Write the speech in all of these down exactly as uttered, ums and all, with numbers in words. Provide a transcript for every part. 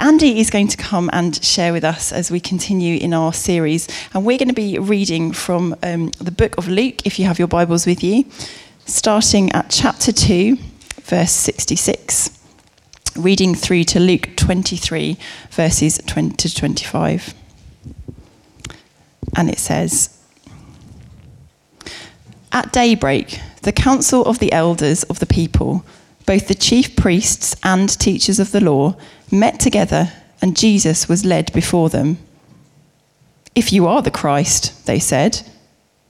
Andy is going to come and share with us as we continue in our series. And we're going to be reading from um, the book of Luke, if you have your Bibles with you, starting at chapter two, verse sixty-six, reading through to Luke twenty-three, verses twenty to twenty-five. And it says, "At daybreak, the council of the elders of the people, both the chief priests and teachers of the law, met together, and Jesus was led before them. 'If you are the Christ,' they said,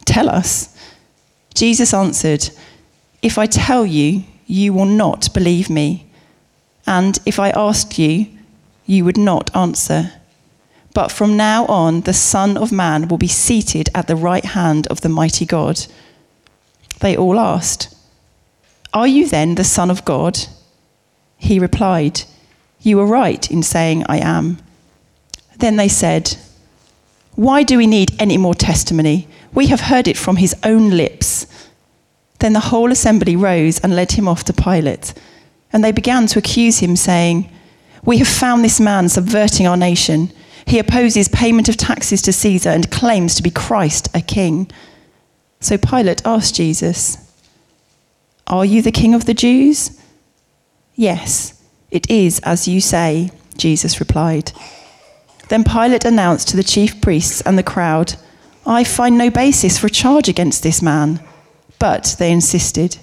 'tell us.' Jesus answered, 'If I tell you, you will not believe me. And if I asked you, you would not answer. But from now on, the Son of Man will be seated at the right hand of the mighty God.' They all asked, 'Are you then the Son of God?' He replied, 'You were right in saying I am.' Then they said, 'Why do we need any more testimony? We have heard it from his own lips.' Then the whole assembly rose and led him off to Pilate. And they began to accuse him, saying, 'We have found this man subverting our nation. He opposes payment of taxes to Caesar and claims to be Christ, a king.' So Pilate asked Jesus, 'Are you the king of the Jews?' 'Yes, it is as you say,' Jesus replied. Then Pilate announced to the chief priests and the crowd, 'I find no basis for a charge against this man.' But they insisted,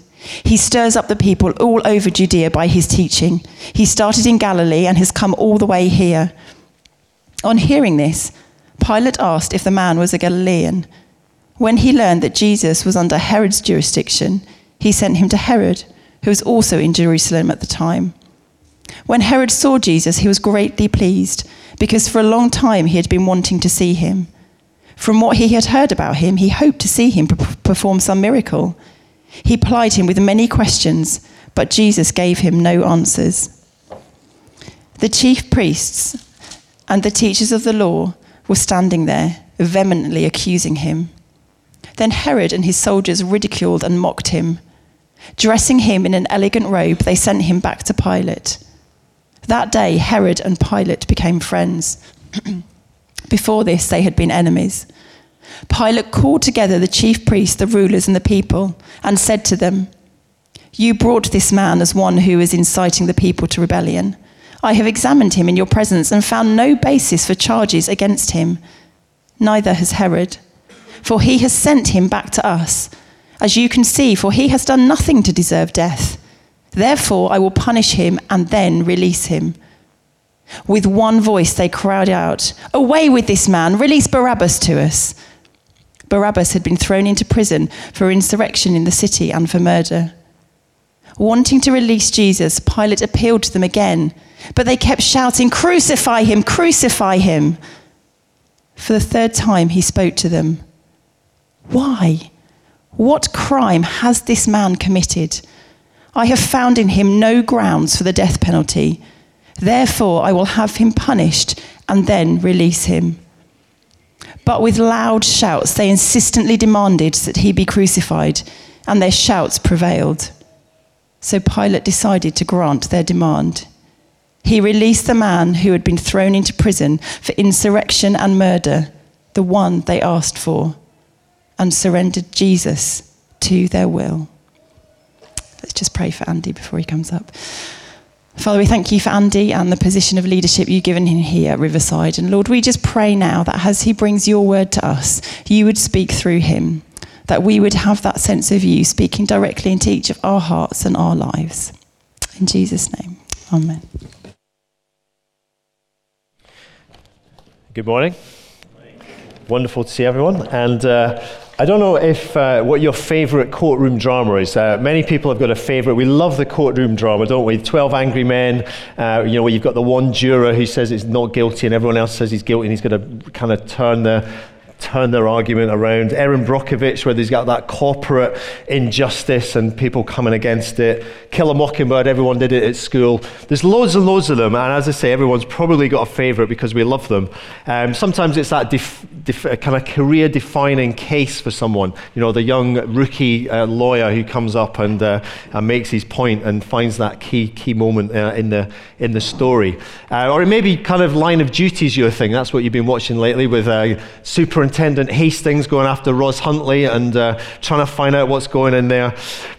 'He stirs up the people all over Judea by his teaching. He started in Galilee and has come all the way here.' On hearing this, Pilate asked if the man was a Galilean. When he learned that Jesus was under Herod's jurisdiction, he sent him to Herod, who was also in Jerusalem at the time. When Herod saw Jesus, he was greatly pleased, because for a long time he had been wanting to see him. From what he had heard about him, he hoped to see him perform some miracle. He plied him with many questions, but Jesus gave him no answers. The chief priests and the teachers of the law were standing there, vehemently accusing him. Then Herod and his soldiers ridiculed and mocked him. Dressing him in an elegant robe, they sent him back to Pilate. That day, Herod and Pilate became friends. Before this, they had been enemies. Pilate called together the chief priests, the rulers, and the people, and said to them, 'You brought this man as one who is inciting the people to rebellion. I have examined him in your presence and found no basis for charges against him. Neither has Herod, for he has sent him back to us, as you can see, for he has done nothing to deserve death. Therefore, I will punish him and then release him.' With one voice they cried out, 'Away with this man, release Barabbas to us.' Barabbas had been thrown into prison for insurrection in the city and for murder. Wanting to release Jesus, Pilate appealed to them again, but they kept shouting, 'Crucify him, crucify him.' For the third time he spoke to them. 'Why? What crime has this man committed? I have found in him no grounds for the death penalty. Therefore, I will have him punished and then release him.' But with loud shouts, they insistently demanded that he be crucified, and their shouts prevailed. So Pilate decided to grant their demand. He released the man who had been thrown into prison for insurrection and murder, the one they asked for, and surrendered Jesus to their will." Let's just pray for Andy before he comes up. Father, we thank you for Andy and the position of leadership you've given him here at Riverside. And Lord, we just pray now that as he brings your word to us, you would speak through him, that we would have that sense of you speaking directly into each of our hearts and our lives. In Jesus' name, amen. Good morning. Wonderful to see everyone, and uh, I don't know if uh, what your favourite courtroom drama is. Uh, many people have got a favourite. We love the courtroom drama, don't we? twelve Angry Men, uh, you know, where you've got the one juror who says it's not guilty and everyone else says he's guilty, and he's got to kind of turn the turn their argument around. Erin Brockovich, where there's got that corporate injustice and people coming against it. Killer Mockingbird, everyone did it at school. There's loads and loads of them, and as I say, everyone's probably got a favourite because we love them. Um, sometimes it's that def- def- kind of career-defining case for someone. You know, the young rookie uh, lawyer who comes up and, uh, and makes his point and finds that key key moment uh, in the in the story. Uh, or it may be kind of Line of Duty is your thing. That's what you've been watching lately with uh, Superintendent Hastings going after Ros Huntley and uh, trying to find out what's going in there.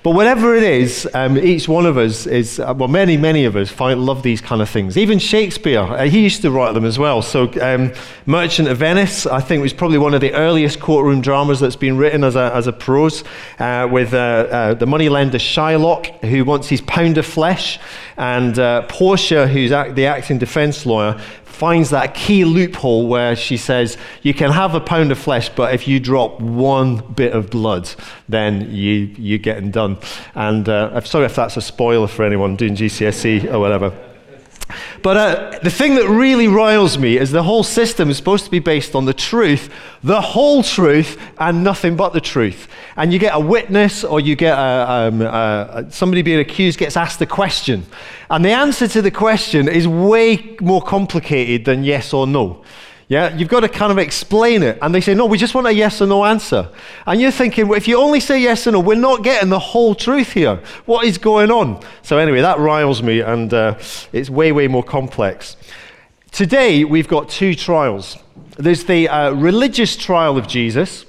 But whatever it is, um, each one of us is, uh, well, many, many of us find, love these kind of things. Even Shakespeare, uh, he used to write them as well. So um, Merchant of Venice, I think, was probably one of the earliest courtroom dramas that's been written as a, as a prose uh, with uh, uh, the moneylender Shylock, who wants his pound of flesh, and uh, Portia, who's act, the acting defence lawyer, finds that key loophole where she says, you can have a pound of flesh, but if you drop one bit of blood, then you, you're getting done. And uh, I'm sorry if that's a spoiler for anyone doing G C S E or whatever. But uh, the thing that really riles me is the whole system is supposed to be based on the truth, the whole truth, and nothing but the truth. And you get a witness, or you get a, um, a, somebody being accused gets asked a question. And the answer to the question is way more complicated than yes or no. Yeah, you've got to kind of explain it. And they say, no, we just want a yes or no answer. And you're thinking, well, if you only say yes or no, we're not getting the whole truth here. What is going on? So anyway, that riles me, and uh, it's way, way more complex. Today, we've got two trials. There's the uh, religious trial of Jesus,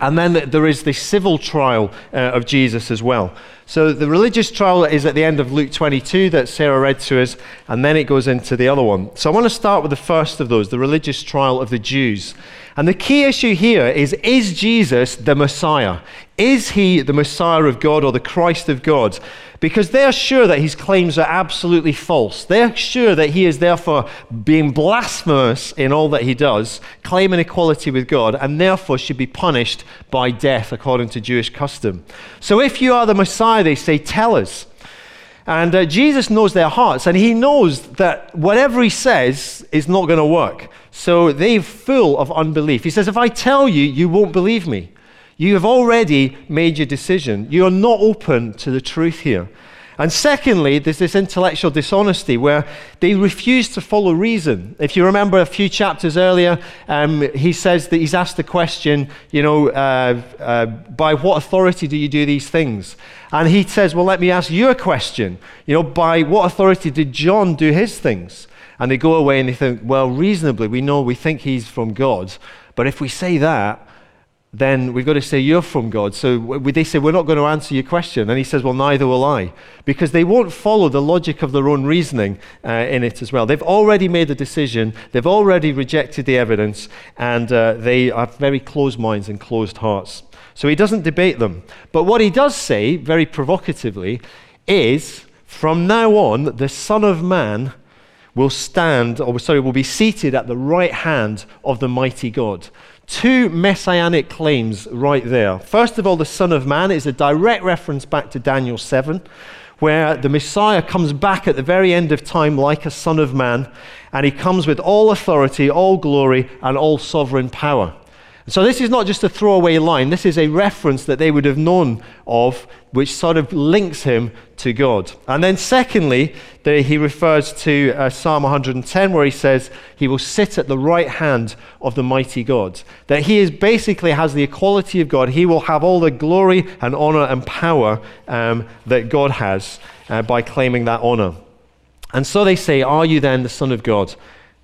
and then there is the civil trial uh, of Jesus as well. So the religious trial is at the end of Luke twenty-two that Sarah read to us, and then it goes into the other one. So I want to start with the first of those, the religious trial of the Jews. And the key issue here is, is Jesus the Messiah? Is he the Messiah of God or the Christ of God? Because they're sure that his claims are absolutely false. They're sure that he is therefore being blasphemous in all that he does, claiming equality with God, and therefore should be punished by death according to Jewish custom. So if you are the Messiah, they say, tell us. And uh, Jesus knows their hearts, and he knows that whatever he says is not going to work. So they're full of unbelief. He says, if I tell you, you won't believe me. You have already made your decision. You are not open to the truth here. And secondly, there's this intellectual dishonesty where they refuse to follow reason. If you remember a few chapters earlier, um, he says that he's asked the question, you know, uh, uh, by what authority do you do these things? And he says, well, let me ask you a question. You know, by what authority did John do his things? And they go away and they think, well, reasonably, we know we think he's from God. But if we say that, then we've got to say you're from God. So they say, we're not going to answer your question. And he says, well, neither will I. Because they won't follow the logic of their own reasoning uh, in it as well. They've already made a decision. They've already rejected the evidence. And uh, they have very closed minds and closed hearts. So he doesn't debate them. But what he does say, very provocatively, is from now on, the Son of Man will stand, or sorry, will be seated at the right hand of the mighty God. Two messianic claims right there. First of all, the Son of Man is a direct reference back to Daniel seven, where the Messiah comes back at the very end of time like a Son of Man, and he comes with all authority, all glory, and all sovereign power. So this is not just a throwaway line. This is a reference that they would have known of, which sort of links him to God. And then secondly, there he refers to uh, Psalm one hundred ten, where he says he will sit at the right hand of the mighty God. That he is basically has the equality of God. He will have all the glory and honor and power um, that God has uh, by claiming that honor. And so they say, are you then the Son of God?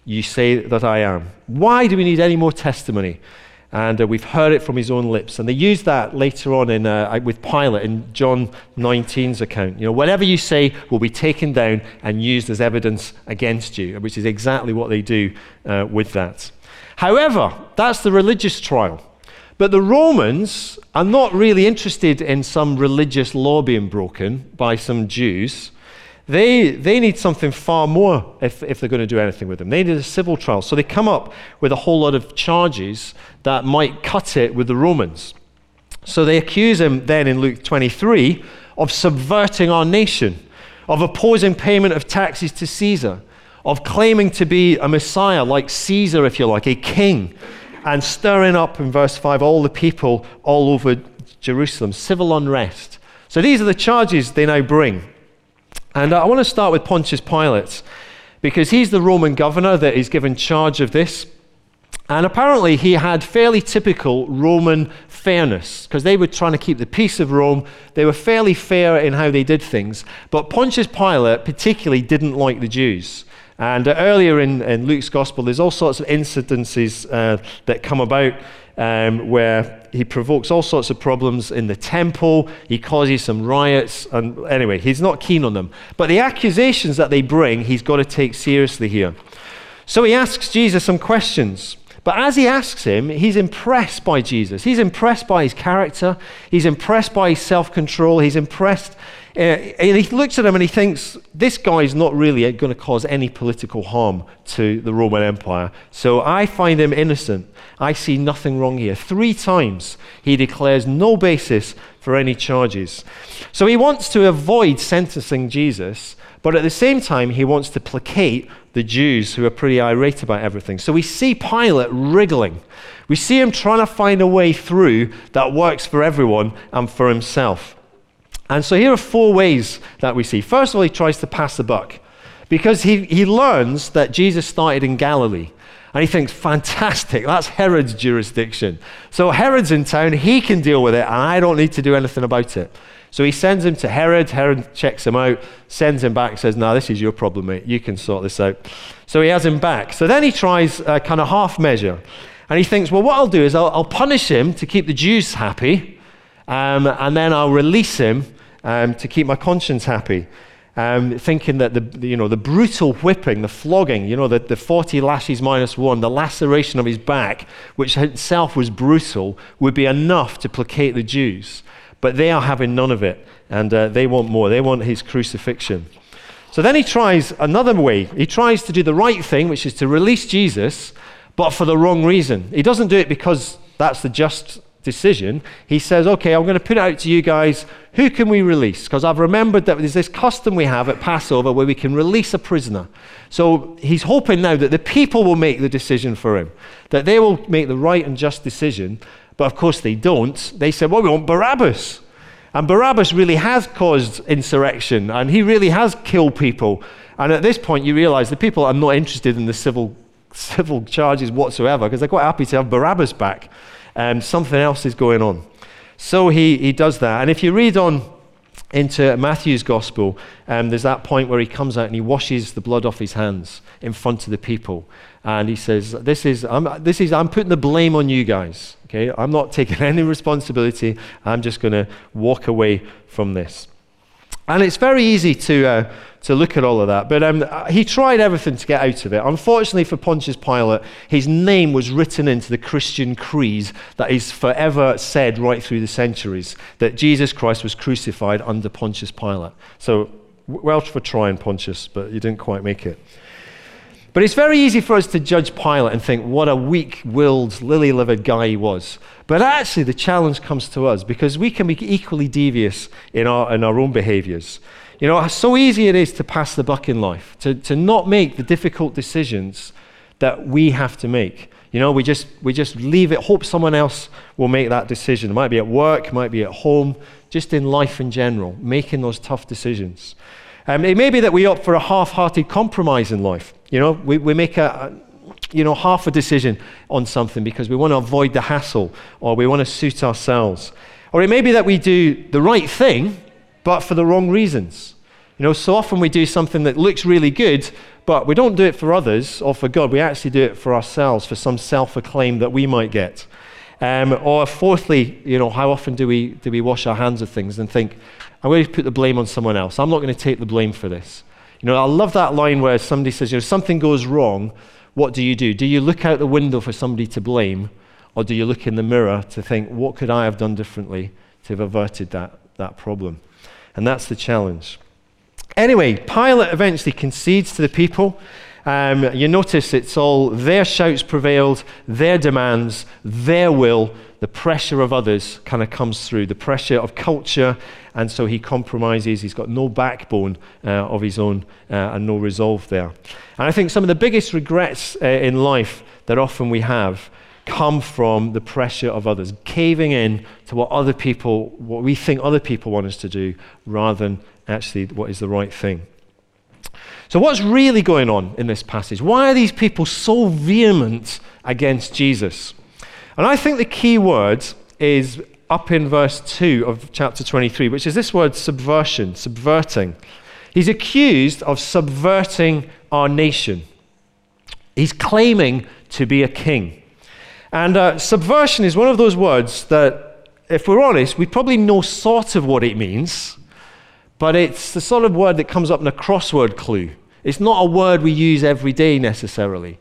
You say that I am. Why do we need any more testimony? And uh, we've heard it from his own lips. And they use that later on in, uh, with Pilate in John nineteen's account. You know, whatever you say will be taken down and used as evidence against you, which is exactly what they do uh, with that. However, that's the religious trial. But the Romans are not really interested in some religious law being broken by some Jews. They they need something far more if, if they're going to do anything with them. They need a civil trial. So they come up with a whole lot of charges that might cut it with the Romans. So they accuse him then in Luke twenty-three of subverting our nation, of opposing payment of taxes to Caesar, of claiming to be a Messiah like Caesar, if you like, a king. and stirring up, in verse five, all the people all over Jerusalem, civil unrest. So these are the charges they now bring. And I want to start with Pontius Pilate, because he's the Roman governor that is given charge of this. And apparently he had fairly typical Roman fairness, because they were trying to keep the peace of Rome. They were fairly fair in how they did things. But Pontius Pilate particularly didn't like the Jews. And uh, earlier in, in Luke's gospel, there's all sorts of incidences uh, that come about um, where he provokes all sorts of problems in the temple. He causes some riots. And anyway, he's not keen on them. But the accusations that they bring, he's got to take seriously here. So he asks Jesus some questions. But as he asks him, he's impressed by Jesus. He's impressed by his character. He's impressed by his self-control. He's impressed. Uh, and he looks at him and he thinks, this guy's not really going to cause any political harm to the Roman Empire. So I find him innocent. I see nothing wrong here. Three times he declares no basis for any charges. So he wants to avoid sentencing Jesus, but at the same time, he wants to placate the Jews who are pretty irate about everything. So we see Pilate wriggling. We see him trying to find a way through that works for everyone and for himself. And so here are four ways that we see. First of all, he tries to pass the buck, because he, he learns that Jesus started in Galilee. And he thinks, fantastic, that's Herod's jurisdiction. So Herod's in town, he can deal with it, and I don't need to do anything about it. So he sends him to Herod. Herod checks him out, sends him back, says, no, this is your problem, mate. You can sort this out. So he has him back. So then he tries a kind of half measure. And he thinks, well, what I'll do is I'll, I'll punish him to keep the Jews happy, um, and then I'll release him um, to keep my conscience happy. Um, thinking that the, the, you know, the brutal whipping, the flogging, you know, the, the forty lashes minus one, the laceration of his back, which itself was brutal, would be enough to placate the Jews. But they are having none of it, and uh, they want more. They want his crucifixion. So then he tries another way. He tries to do the right thing, which is to release Jesus, but for the wrong reason. He doesn't do it because that's the just decision. He says, okay, I'm going to put it out to you guys. Who can we release? Because I've remembered that there's this custom we have at Passover where we can release a prisoner. So he's hoping now that the people will make the decision for him, that they will make the right and just decision. But of course they don't. They said, well, we want Barabbas. And Barabbas really has caused insurrection, and he really has killed people. And at this point you realize the people are not interested in the civil civil charges whatsoever, because they're quite happy to have Barabbas back. Um, something else is going on. So he, he does that. And if you read on into Matthew's gospel, um, there's that point where he comes out and he washes the blood off his hands in front of the people. And he says, this is, I'm, this is, I'm putting the blame on you guys. Okay, I'm not taking any responsibility. I'm just going to walk away from this. And it's very easy to uh, to look at all of that. But um, he tried everything to get out of it. Unfortunately for Pontius Pilate, his name was written into the Christian creed that is forever said right through the centuries, that Jesus Christ was crucified under Pontius Pilate. So well for trying, Pontius, but you didn't quite make it. But it's very easy for us to judge Pilate and think what a weak-willed, lily-livered guy he was. But actually the challenge comes to us, because we can be equally devious in our, in our own behaviors. You know, so easy it is to pass the buck in life, to, to not make the difficult decisions that we have to make. You know, we just, we just leave it, hope someone else will make that decision. It might be at work, it might be at home, just in life in general, making those tough decisions. Um, it may be that we opt for a half-hearted compromise in life. You know, we, we make a, you know, half a decision on something because we want to avoid the hassle, or we want to suit ourselves. Or it may be that we do the right thing, but for the wrong reasons. You know, so often we do something that looks really good, but we don't do it for others or for God. We actually do it for ourselves, for some self-acclaim that we might get. Um, or fourthly, you know, how often do we do we wash our hands of things and think, I'm going to put the blame on someone else. I'm not going to take the blame for this. You know, I love that line where somebody says, you know, something goes wrong, what do you do? Do you look out the window for somebody to blame, or do you look in the mirror to think, what could I have done differently to have averted that, that problem? And that's the challenge. Anyway, Pilate eventually concedes to the people. Um, you notice it's all their shouts prevailed, their demands, their will. The pressure of others kind of comes through, the pressure of culture, and so he compromises. He's got no backbone uh, of his own uh, and no resolve there. And I think some of the biggest regrets uh, in life that often we have come from the pressure of others, caving in to what other people, what we think other people want us to do, rather than actually what is the right thing. So what's really going on in this passage? Why are these people so vehement against Jesus? And I think the key word is up in verse two of chapter twenty-three, which is this word subversion, subverting. He's accused of subverting our nation. He's claiming to be a king. And uh, subversion is one of those words that, if we're honest, we probably know sort of what it means, but it's the sort of word that comes up in a crossword clue. It's not a word we use every day necessarily,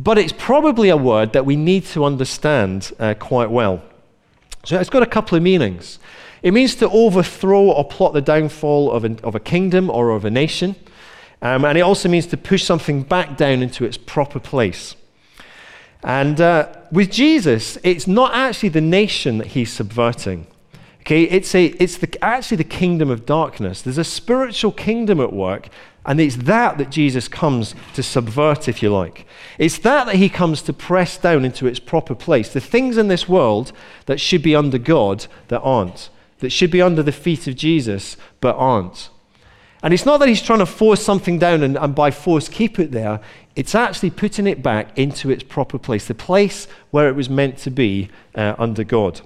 but it's probably a word that we need to understand uh, quite well. So it's got a couple of meanings. It means to overthrow or plot the downfall of, an, of a kingdom or of a nation. Um, and it also means to push something back down into its proper place. And uh, with Jesus, it's not actually the nation that he's subverting. Okay, it's, a, it's the, actually the kingdom of darkness. There's a spiritual kingdom at work, and it's that that Jesus comes to subvert, if you like. It's that that he comes to press down into its proper place. The things in this world that should be under God that aren't, that should be under the feet of Jesus but aren't. And it's not that he's trying to force something down and, and by force keep it there. It's actually putting it back into its proper place, the place where it was meant to be uh, under God.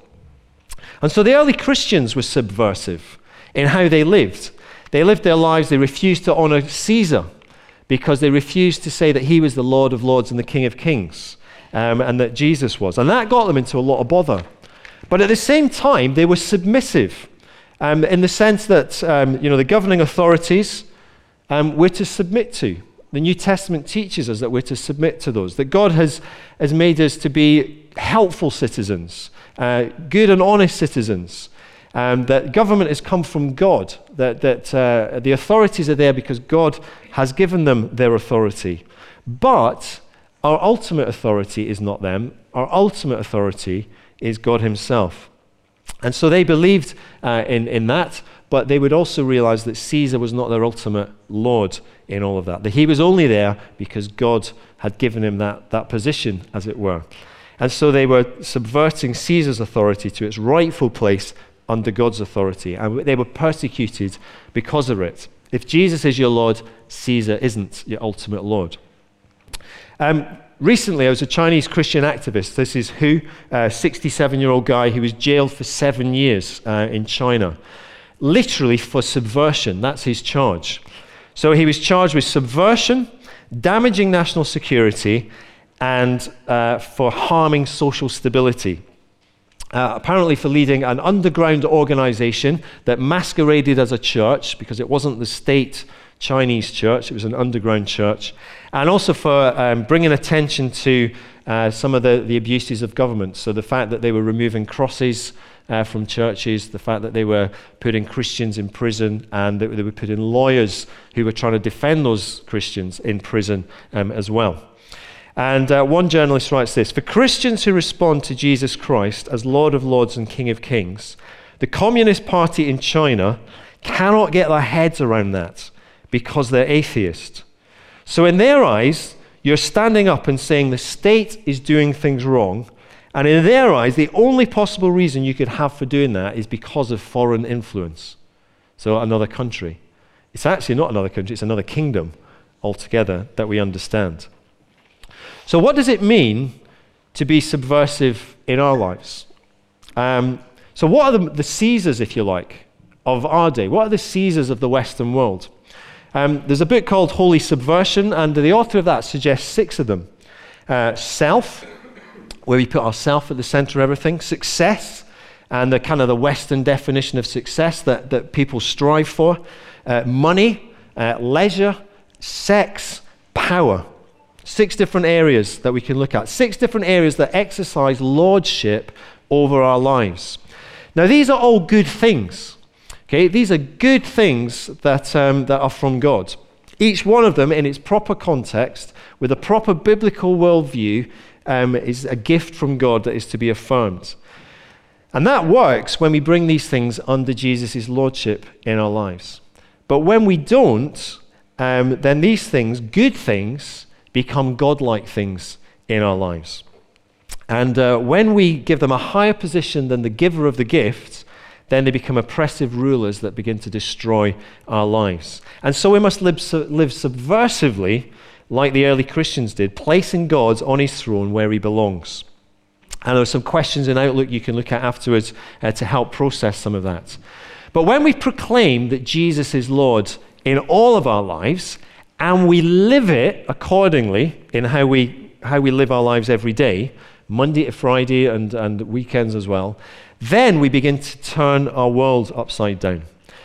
And so the early Christians were subversive in how they lived. They lived their lives, they refused to honor Caesar because they refused to say that he was the Lord of Lords and the King of Kings, um, and that Jesus was. And that got them into a lot of bother. But at the same time, they were submissive. Um, in the sense that um, you know, the governing authorities um, we're to submit to. The New Testament teaches us that we're to submit to those, that God has, has made us to be helpful citizens, uh, good and honest citizens, um, that government has come from God, that, that uh, the authorities are there because God has given them their authority. But our ultimate authority is not them. Our ultimate authority is God himself. And so they believed uh, in, in that, but they would also realize that Caesar was not their ultimate Lord in all of that, that he was only there because God had given him that, that position, as it were. And so they were subverting Caesar's authority to its rightful place under God's authority, and they were persecuted because of it. If Jesus is your Lord, Caesar isn't your ultimate Lord. Um, Recently, I was a Chinese Christian activist. This is Hu, a sixty-seven-year-old guy who was jailed for seven years uh, in China, literally for subversion. That's his charge. So he was charged with subversion, damaging national security, and uh, for harming social stability. Uh, apparently for leading an underground organization that masqueraded as a church, because it wasn't the state Chinese church, it was an underground church, and also for um, bringing attention to uh, some of the, the abuses of government. So the fact that they were removing crosses uh, from churches, the fact that they were putting Christians in prison, and that they were putting lawyers who were trying to defend those Christians in prison um, as well. And uh, one journalist writes this: for Christians who respond to Jesus Christ as Lord of Lords and King of Kings, the Communist Party in China cannot get their heads around that, because they're atheist. So in their eyes, you're standing up and saying the state is doing things wrong, and in their eyes, the only possible reason you could have for doing that is because of foreign influence. So another country. It's actually not another country, it's another kingdom altogether that we understand. So what does it mean to be subversive in our lives? Um, so what are the, the Caesars, if you like, of our day? What are the Caesars of the Western world? Um, there's a book called Holy Subversion, and the author of that suggests six of them. Uh, self, where we put ourself at the center of everything. Success, and the kind of the Western definition of success that, that people strive for. Uh, money, uh, leisure, sex, power. Six different areas that we can look at. Six different areas that exercise lordship over our lives. Now, these are all good things. Okay, these are good things that, um, that are from God. Each one of them in its proper context, with a proper biblical worldview, um, is a gift from God that is to be affirmed. And that works when we bring these things under Jesus' lordship in our lives. But when we don't, um, then these things, good things, become godlike things in our lives. And uh, when we give them a higher position than the giver of the gifts, then they become oppressive rulers that begin to destroy our lives. And so we must live, su live subversively like the early Christians did, placing God on his throne where he belongs. And there are some questions in Outlook you can look at afterwards uh, to help process some of that. But when we proclaim that Jesus is Lord in all of our lives, and we live it accordingly in how we, how we live our lives every day, Monday to Friday and, and weekends as well, then we begin to turn our world upside down,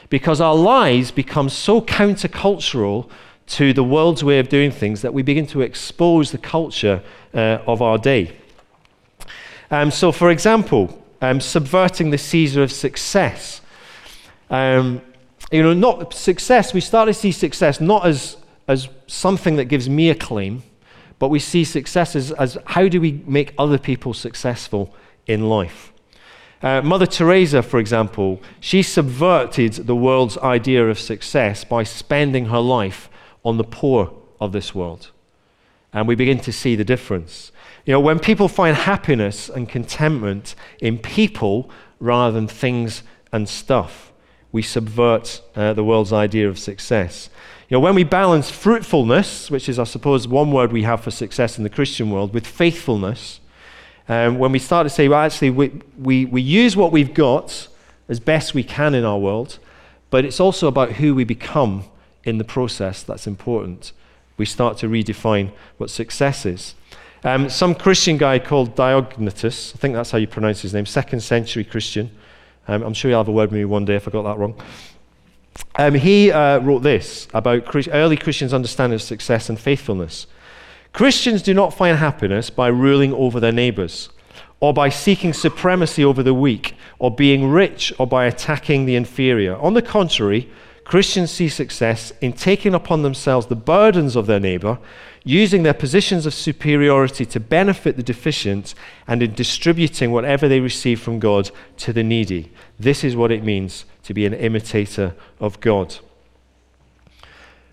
because our lives become so countercultural to the world's way of doing things that we begin to expose the culture uh, of our day. Um, so for example, um, subverting the Caesar of success. Um, you know, not success, we start to see success not as, as something that gives me acclaim, but we see success as, as how do we make other people successful in life. Uh, Mother Teresa, for example, she subverted the world's idea of success by spending her life on the poor of this world. And we begin to see the difference. You know, when people find happiness and contentment in people rather than things and stuff, we subvert uh, the world's idea of success. You know, when we balance fruitfulness, which is, I suppose, one word we have for success in the Christian world, with faithfulness, Um, when we start to say, well, actually, we, we, we use what we've got as best we can in our world, but it's also about who we become in the process that's important. We start to redefine what success is. Um, some Christian guy called Diognetus, I think that's how you pronounce his name, second century Christian. Um, I'm sure you'll have a word with me one day if I got that wrong. Um, he uh, wrote this about Christ- early Christians' understanding of success and faithfulness. Christians do not find happiness by ruling over their neighbors, or by seeking supremacy over the weak, or being rich, or by attacking the inferior. On the contrary, Christians see success in taking upon themselves the burdens of their neighbor, using their positions of superiority to benefit the deficient, and in distributing whatever they receive from God to the needy. This is what it means to be an imitator of God.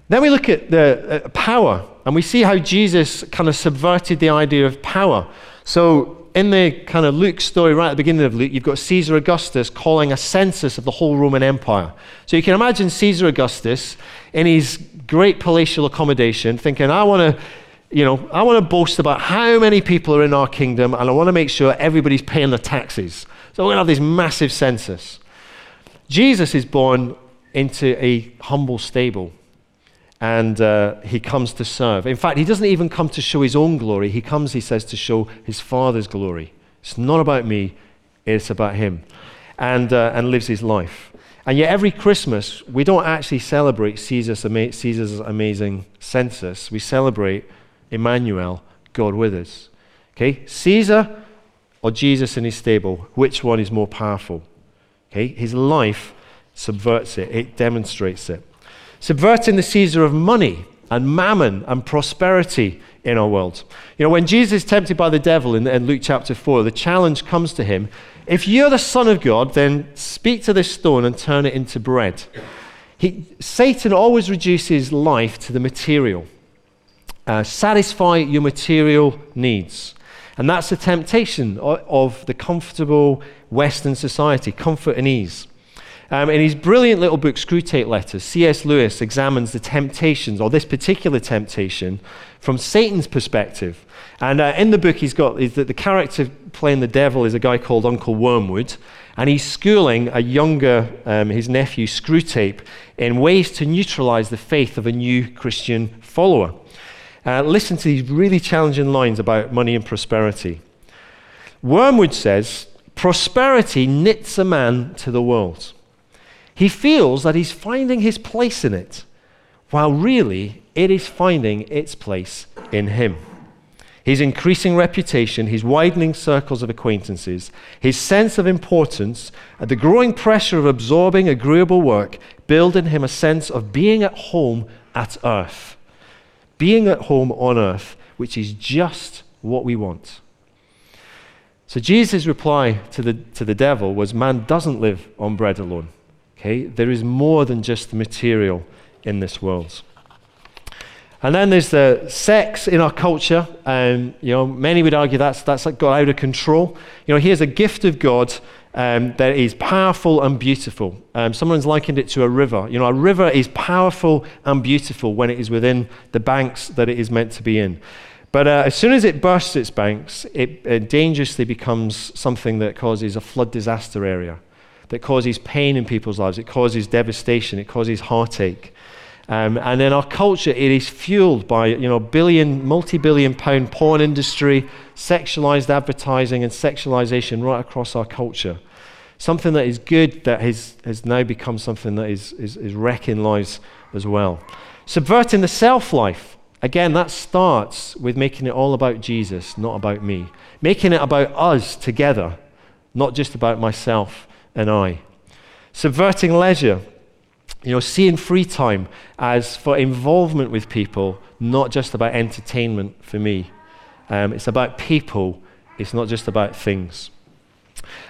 Then we look at the uh, power, and we see how Jesus kind of subverted the idea of power. So in the kind of Luke story, right at the beginning of Luke, you've got Caesar Augustus calling a census of the whole Roman Empire. So you can imagine Caesar Augustus in his great palatial accommodation thinking, I want to, you know, I want to boast about how many people are in our kingdom, and I want to make sure everybody's paying their taxes. So we're going to have this massive census. Jesus is born into a humble stable. And uh, he comes to serve. In fact, he doesn't even come to show his own glory. He comes, he says, to show his Father's glory. It's not about me, it's about him. And, uh, and lives his life. And yet every Christmas, we don't actually celebrate Caesar's, ama Caesar's amazing census. We celebrate Emmanuel, God with us. Okay, Caesar or Jesus in his stable, which one is more powerful? Okay, his life subverts it, it demonstrates it. Subverting the Caesar of money and mammon and prosperity in our world. You know, when Jesus is tempted by the devil in, in Luke chapter four, the challenge comes to him, if you're the Son of God, then speak to this stone and turn it into bread. He, Satan always reduces life to the material. Uh, satisfy your material needs. And that's the temptation of, of the comfortable Western society, comfort and ease. Um, in his brilliant little book, Screwtape Letters, C S Lewis examines the temptations, or this particular temptation, from Satan's perspective. And uh, in the book, he's got is that the character playing the devil is a guy called Uncle Wormwood, and he's schooling a younger, um, his nephew, Screwtape, in ways to neutralize the faith of a new Christian follower. Uh, listen to these really challenging lines about money and prosperity. Wormwood says, "Prosperity knits a man to the world. He feels that he's finding his place in it, while really it is finding its place in him. His increasing reputation, his widening circles of acquaintances, his sense of importance, and the growing pressure of absorbing agreeable work build in him a sense of being at home at earth. Being at home on earth, which is just what we want." So Jesus' reply to the, to the devil was, man doesn't live on bread alone. Okay, there is more than just the material in this world. And then there's the sex in our culture. Um, you know, many would argue that's that's like got out of control. You know, here's a gift of God um, that is powerful and beautiful. Um, someone's likened it to a river. You know, a river is powerful and beautiful when it is within the banks that it is meant to be in. But uh, as soon as it bursts its banks, it, it dangerously becomes something that causes a flood disaster area, that causes pain in people's lives, it causes devastation, it causes heartache. Um, and in our culture, it is fueled by, you know, billion, multi-billion pound porn industry, sexualized advertising and sexualization right across our culture. Something that is good that has, has now become something that is, is, is wrecking lives as well. Subverting the self-life. Again, that starts with making it all about Jesus, not about me. Making it about us together, not just about myself and I. Subverting leisure, you know, seeing free time as for involvement with people, not just about entertainment for me. Um, it's about people, it's not just about things.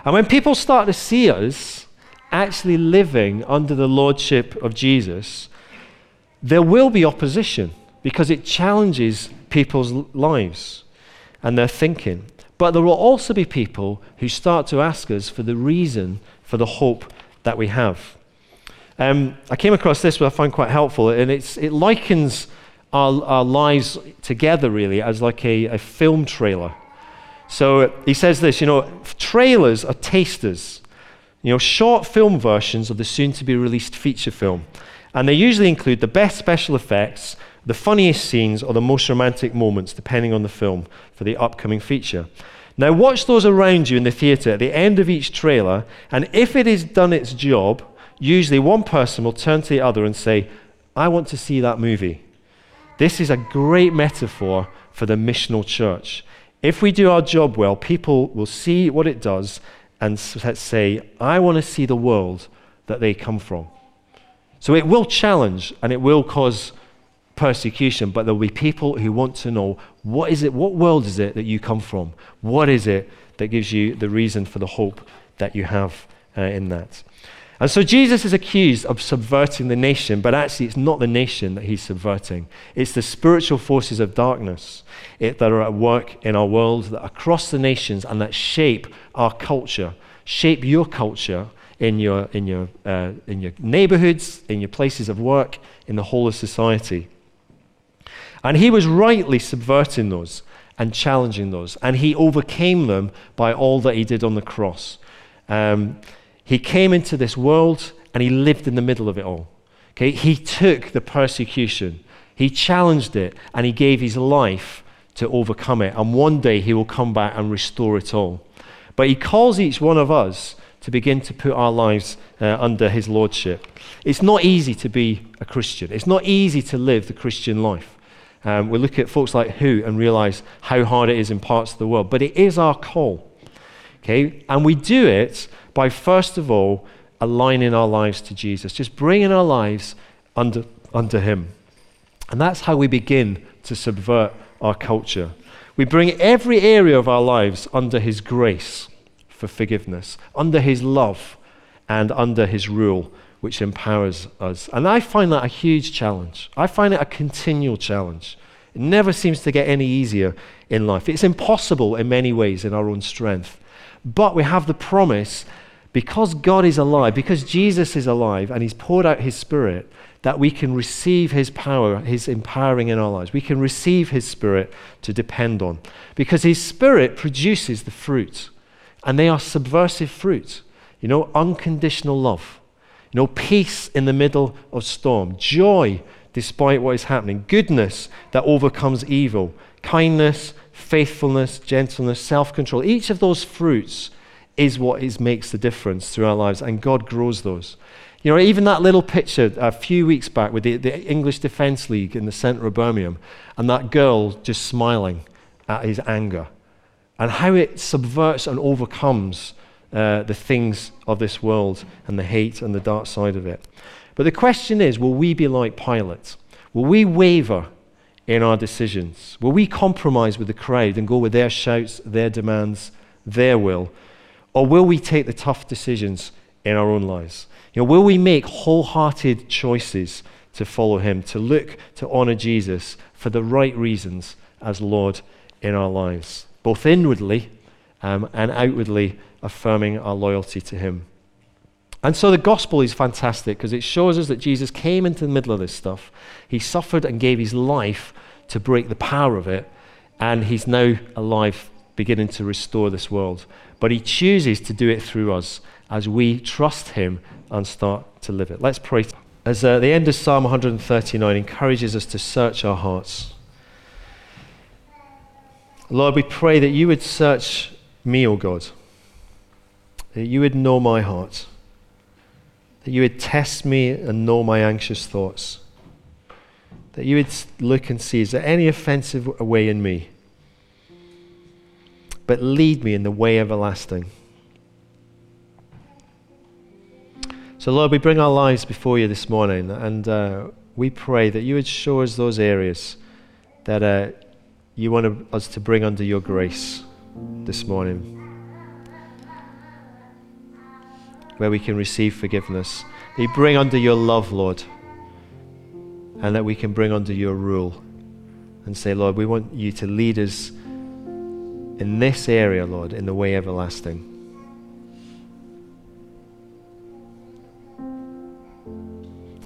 And when people start to see us actually living under the lordship of Jesus, there will be opposition, because it challenges people's lives and their thinking. But there will also be people who start to ask us for the reason for the hope that we have. Um, I came across this, which I find quite helpful, and it's, it likens our, our lives together really as like a, a film trailer. So he says this, you know, trailers are tasters, you know, short film versions of the soon-to-be released feature film. And they usually include the best special effects, the funniest scenes, or the most romantic moments, depending on the film, for the upcoming feature. Now watch those around you in the theater at the end of each trailer, and if it has done its job, usually one person will turn to the other and say, I want to see that movie. This is a great metaphor for the missional church. If we do our job well, people will see what it does and say, I want to see the world that they come from. So it will challenge and it will cause persecution, but there'll be people who want to know, what is it, what world is it that you come from? What is it that gives you the reason for the hope that you have uh, in that? And so Jesus is accused of subverting the nation, but actually it's not the nation that he's subverting. It's the spiritual forces of darkness it, that are at work in our world, that are across the nations, and that shape our culture, shape your culture, in your in your uh, in your neighborhoods, in your places of work, in the whole of society. And he was rightly subverting those and challenging those, and he overcame them by all that he did on the cross. Um, he came into this world and he lived in the middle of it all. Okay, he took the persecution, he challenged it, and he gave his life to overcome it. And one day he will come back and restore it all. But he calls each one of us to begin to put our lives uh, under his lordship. It's not easy to be a Christian. It's not easy to live the Christian life. Um, we look at folks like Hu and realize how hard it is in parts of the world, but it is our call, okay? And we do it by, first of all, aligning our lives to Jesus, just bringing our lives under, under him. And that's how we begin to subvert our culture. We bring every area of our lives under his grace, for forgiveness, under his love and under his rule, which empowers us. And I find that a huge challenge. I find it a continual challenge. It never seems to get any easier in life. It's impossible in many ways in our own strength. But we have the promise, because God is alive, because Jesus is alive and he's poured out his Spirit, that we can receive his power, his empowering in our lives. We can receive his Spirit to depend on, because his Spirit produces the fruit. And they are subversive fruits, you know, unconditional love, you know, peace in the middle of storm, joy despite what is happening, goodness that overcomes evil, kindness, faithfulness, gentleness, self-control. Each of those fruits is what is, makes the difference through our lives, and God grows those. You know, even that little picture a few weeks back with the, the English Defence League in the centre of Birmingham, and that girl just smiling at his anger, and how it subverts and overcomes uh, the things of this world and the hate and the dark side of it. But the question is, will we be like Pilate? Will we waver in our decisions? Will we compromise with the crowd and go with their shouts, their demands, their will? Or will we take the tough decisions in our own lives? You know, will we make wholehearted choices to follow him, to look to honor Jesus for the right reasons as Lord in our lives, both inwardly um, and outwardly affirming our loyalty to him. And so the gospel is fantastic because it shows us that Jesus came into the middle of this stuff. He suffered and gave his life to break the power of it, and he's now alive, beginning to restore this world. But he chooses to do it through us as we trust him and start to live it. Let's pray. As uh, the end of Psalm one thirty-nine encourages us to search our hearts. Lord, we pray that you would search me, O God, that you would know my heart, that you would test me and know my anxious thoughts, that you would look and see, is there any offensive way in me? But lead me in the way everlasting. So Lord, we bring our lives before you this morning, and uh, we pray that you would show us those areas that uh, you want us to bring under your grace this morning, where we can receive forgiveness. That you bring under your love, Lord, and that we can bring under your rule and say, Lord, we want you to lead us in this area, Lord, in the way everlasting.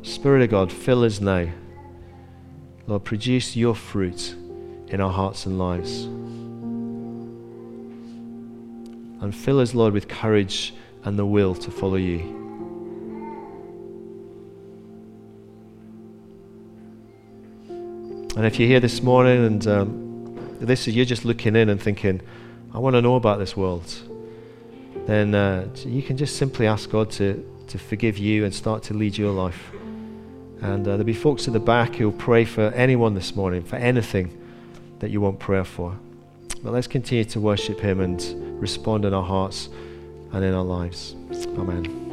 Spirit of God, fill us now. Lord, produce your fruit in our hearts and lives. And fill us, Lord, with courage and the will to follow you. And if you're here this morning and um, this is you're just looking in and thinking, I want to know about this world, then uh, you can just simply ask God to, to forgive you and start to lead your life. And uh, there'll be folks at the back who'll pray for anyone this morning, for anything that you want prayer for. But let's continue to worship him and respond in our hearts and in our lives. Amen.